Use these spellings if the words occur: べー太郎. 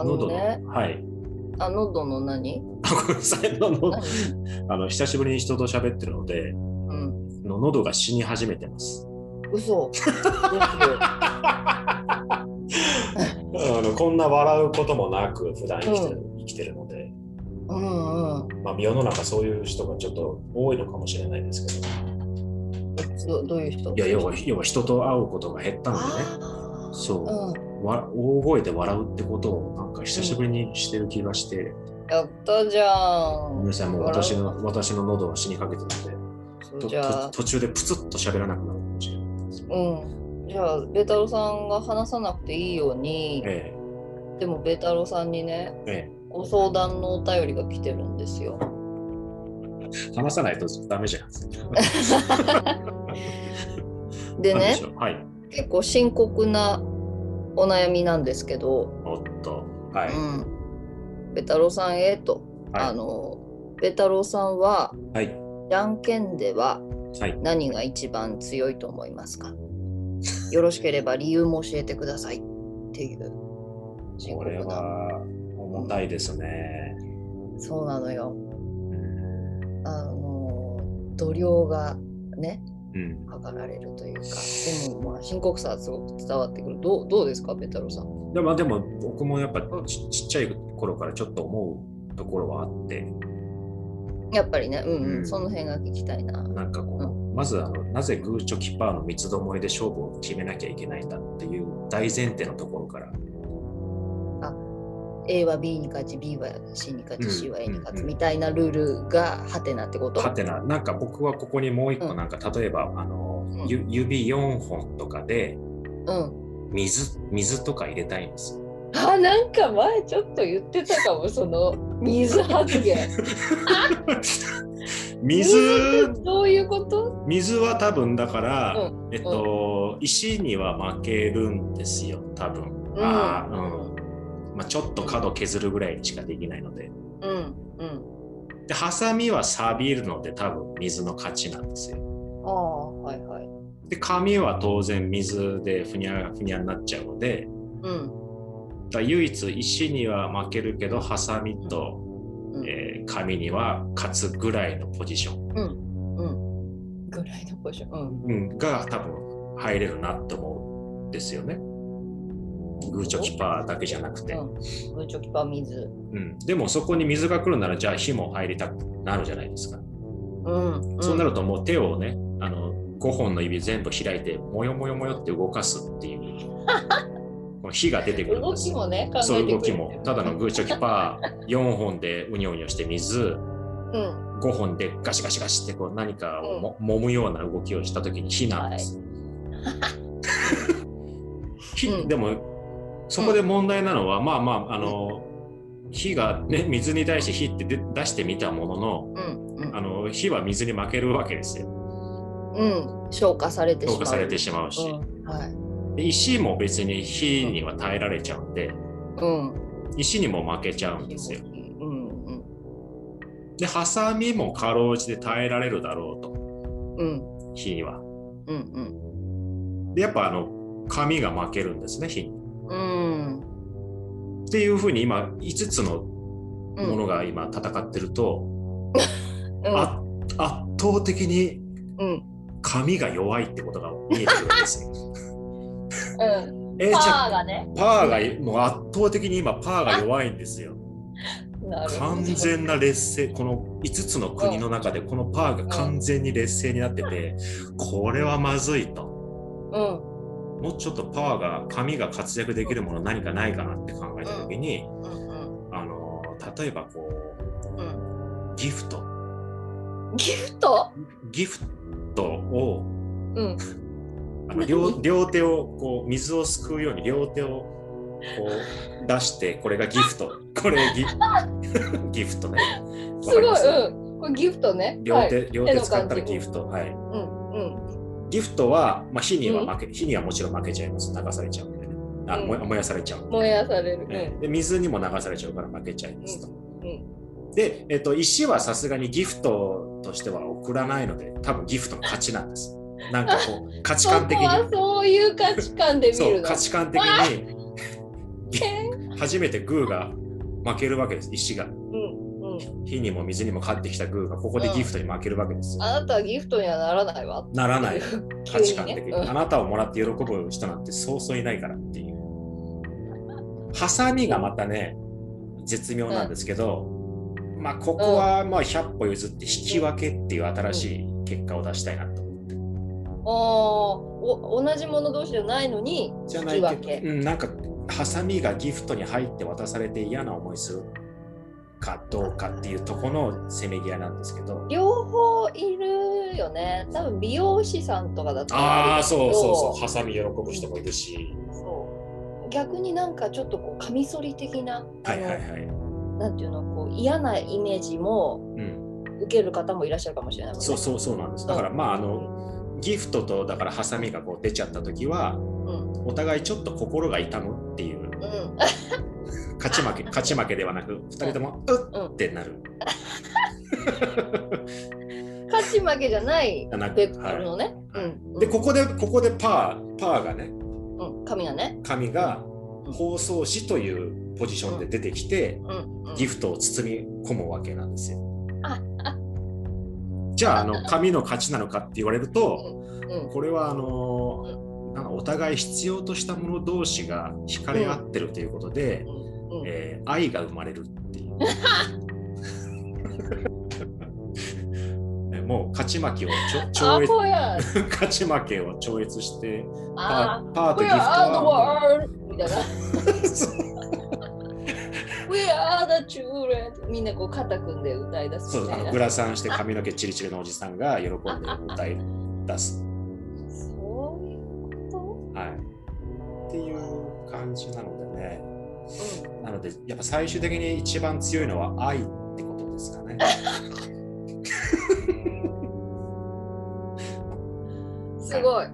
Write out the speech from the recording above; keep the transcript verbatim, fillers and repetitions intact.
あのね、はい。あ、喉の何？これ最後のあの久しぶりに人と喋ってるので、うん、の喉が死に始めてます。嘘。あのこんな笑うこともなく普段生きてる、うん、生きてるので、うんうん、まあ世の中そういう人がちょっと多いのかもしれないですけど。ど, どういう人？いや要は、要は人と会うことが減ったのでね。そう、うん、わ大声で笑うってことをなんか久しぶりにしてる気がして。うん、やったじゃん。皆さんもう私の私の喉は死にかけてるので、じゃあ途中でプツッと喋らなくなるかもしれないです。うん。じゃあベタロさんが話さなくていいように、ええ、でもベタロさんにね、ええ、ご相談のお便りが来てるんですよ。話さないとダメじゃん。でね、はい、結構深刻なお悩みなんですけど、おっと、はい、うん、ベタロさんへと、はい、あのベタロさんは、はい、じゃんけんでは何が一番強いと思いますか？はい、よろしければ理由も教えてくださいっていう深刻な。これは重たいですね。うん、そうなのよ。あの度量がね、うん、測られるというか、でもまあ深刻さはすごく伝わってくる。どう、どうですかベタロさん？でも、でも僕もやっぱち、ちっちゃい頃からちょっと思うところはあって、やっぱりね、うんうん、うん、その辺が聞きたいな。なんかこう、うん、まずあのなぜグーチョキパーの三つどもえで勝負を決めなきゃいけないんだっていう大前提のところから。A は B に勝ち、B は C に勝ち、うん、C は A に勝つみたいなルールがハテナってこと？ハテナ。なんか僕はここにもう一個なんか、うん、例えばあの、うん、指よんほんとかで、うん、水水とか入れたいんですよ。あ、なんか前ちょっと言ってたかもその水発言。水どういうこと？水は多分だから、うんうん、えっと石には負けるんですよ多分。うん、あうん。まあ、ちょっと角削るぐらいにしかできないので、うんうん、でハサミは錆びるので多分水の勝ちなんですよ。ああ、はいはい。で紙は当然水でふにゃふにゃになっちゃうので、うん、だ唯一石には負けるけどハサミと、うんえー、紙には勝つぐらいのポジション、うんうん、ぐらいのポジション、うんうん、が多分入れるなと思うんですよね。グーチョキパーだけじゃなくて、うん、グーチョキパー水、うん、でもそこに水が来るならじゃあ火も入りたくなるじゃないですか、うんうん、そうなるともう手をねあのごほんの指全部開いてもよもよもよって動かすっていうこの火が出てくるんです。動きもね考えてくる。そう動きもただのグーチョキパーよんほんでうにょうにょして水、うん、ごほんでガシガシガシってこう何かをも、うん、揉むような動きをしたときに火なんです、はい、火でもそこで問題なのは、うん、まあまああの、うん、火がね水に対して火ってで出してみたものの、うんうん、あの火は水に負けるわけですよ。うん、消化されてしまう。消化されてしまうし、うんはい、で石も別に火には耐えられちゃうんで、うん、石にも負けちゃうんですよ。うんうん、でハサミもかろうじて耐えられるだろうと、うん、火には、うんうん。でやっぱあの紙が負けるんですね火に。うん、っていうふうに今いつつのものが今戦ってると、うんうん、あ圧倒的に紙が弱いってことが見えてくるんですよ。うん、えー、パーがねパーがもう圧倒的に今パーが弱いんですよ。なるほど。完全な劣勢。このいつつの国の中でこのパーが完全に劣勢になってて、うん、これはまずいと。うんもうちょっとパワーが紙が活躍できるもの何かないかなって考えたときに、うんうんうん、あの例えばこう、うん、ギフトギフトギフトを、うん、あの 両, 両手をこう水をすくうように両手をこう出してこれがギフトこれ ギ, ギフトねすごい、うん、これギフトね両 手,、はい、両手使ったらギフトはい、うんうんギフトは、まあ、火には負け、うん、火にはもちろん負けちゃいます。流されちゃうんでね。あ、うん、燃やされちゃう。燃やされる、ねうんで。水にも流されちゃうから負けちゃいますと。うんうん、で、えっと、石はさすがにギフトとしては送らないので、多分ギフトの勝ちなんです。なんかこう、価値観的に。そこはそういう価値観で見るの。そう、価値観的に。初めてグーが負けるわけです。石が、うんうん、火にも水にも勝ってきたグーがここでギフトに負けるわけです、うん、あなたはギフトにはならないわならない価値観的に、ね、うん、あなたをもらって喜ぶ人なんてそうそういないからっていうハサミがまたね絶妙なんですけど、うん、まあここはまあひゃっぽ譲って引き分けっていう新しい結果を出したいなと思って、うんうん、あお同じもの同士じゃないのに引き分け、うん、なんかハサミがギフトに入って渡されて嫌な思いするかどうかっていうとこのせめぎ合いなんですけど、両方いるよね。多分美容師さんとかだとああそうそうそうハサミ喜ぶ人もいるし、そう逆になんかちょっとこうカミソリ的な、はいはいはい、なんていうのこう嫌なイメージも受ける方もいらっしゃるかもしれないもんね、うん、そうそうそうなんです。だからまああの、うん、ギフトとだからハサミがこう出ちゃった時は、うん、お互いちょっと心が痛むっていう、うん、勝ち負け勝ち負けではなくふたりともうっってなる、うん、勝ち負けじゃないベクトルのね、はいはいうん、でここでここでパーパーがね、うん、神がね神が包装紙というポジションで出てきて、うんうん、ギフトを包み込むわけなんですよ。じゃあ、 あの神の勝ちなのかって言われると、うんうん、これはあのーなんかお互い必要としたもの同士が惹かれ合ってるということで、うんうんえー、愛が生まれるっていうもう勝ち負けを超越勝ち負けを超越してパー、パーとギフトは We are the world みたいなWe are the children みんなこう肩組んで歌い出すみたいな、そうあのグラサンして髪の毛チリチリのおじさんが喜んで歌い出すっていう感じなのでね、うん、なのでやっぱ最終的に一番強いのは愛ってことですかねすごい。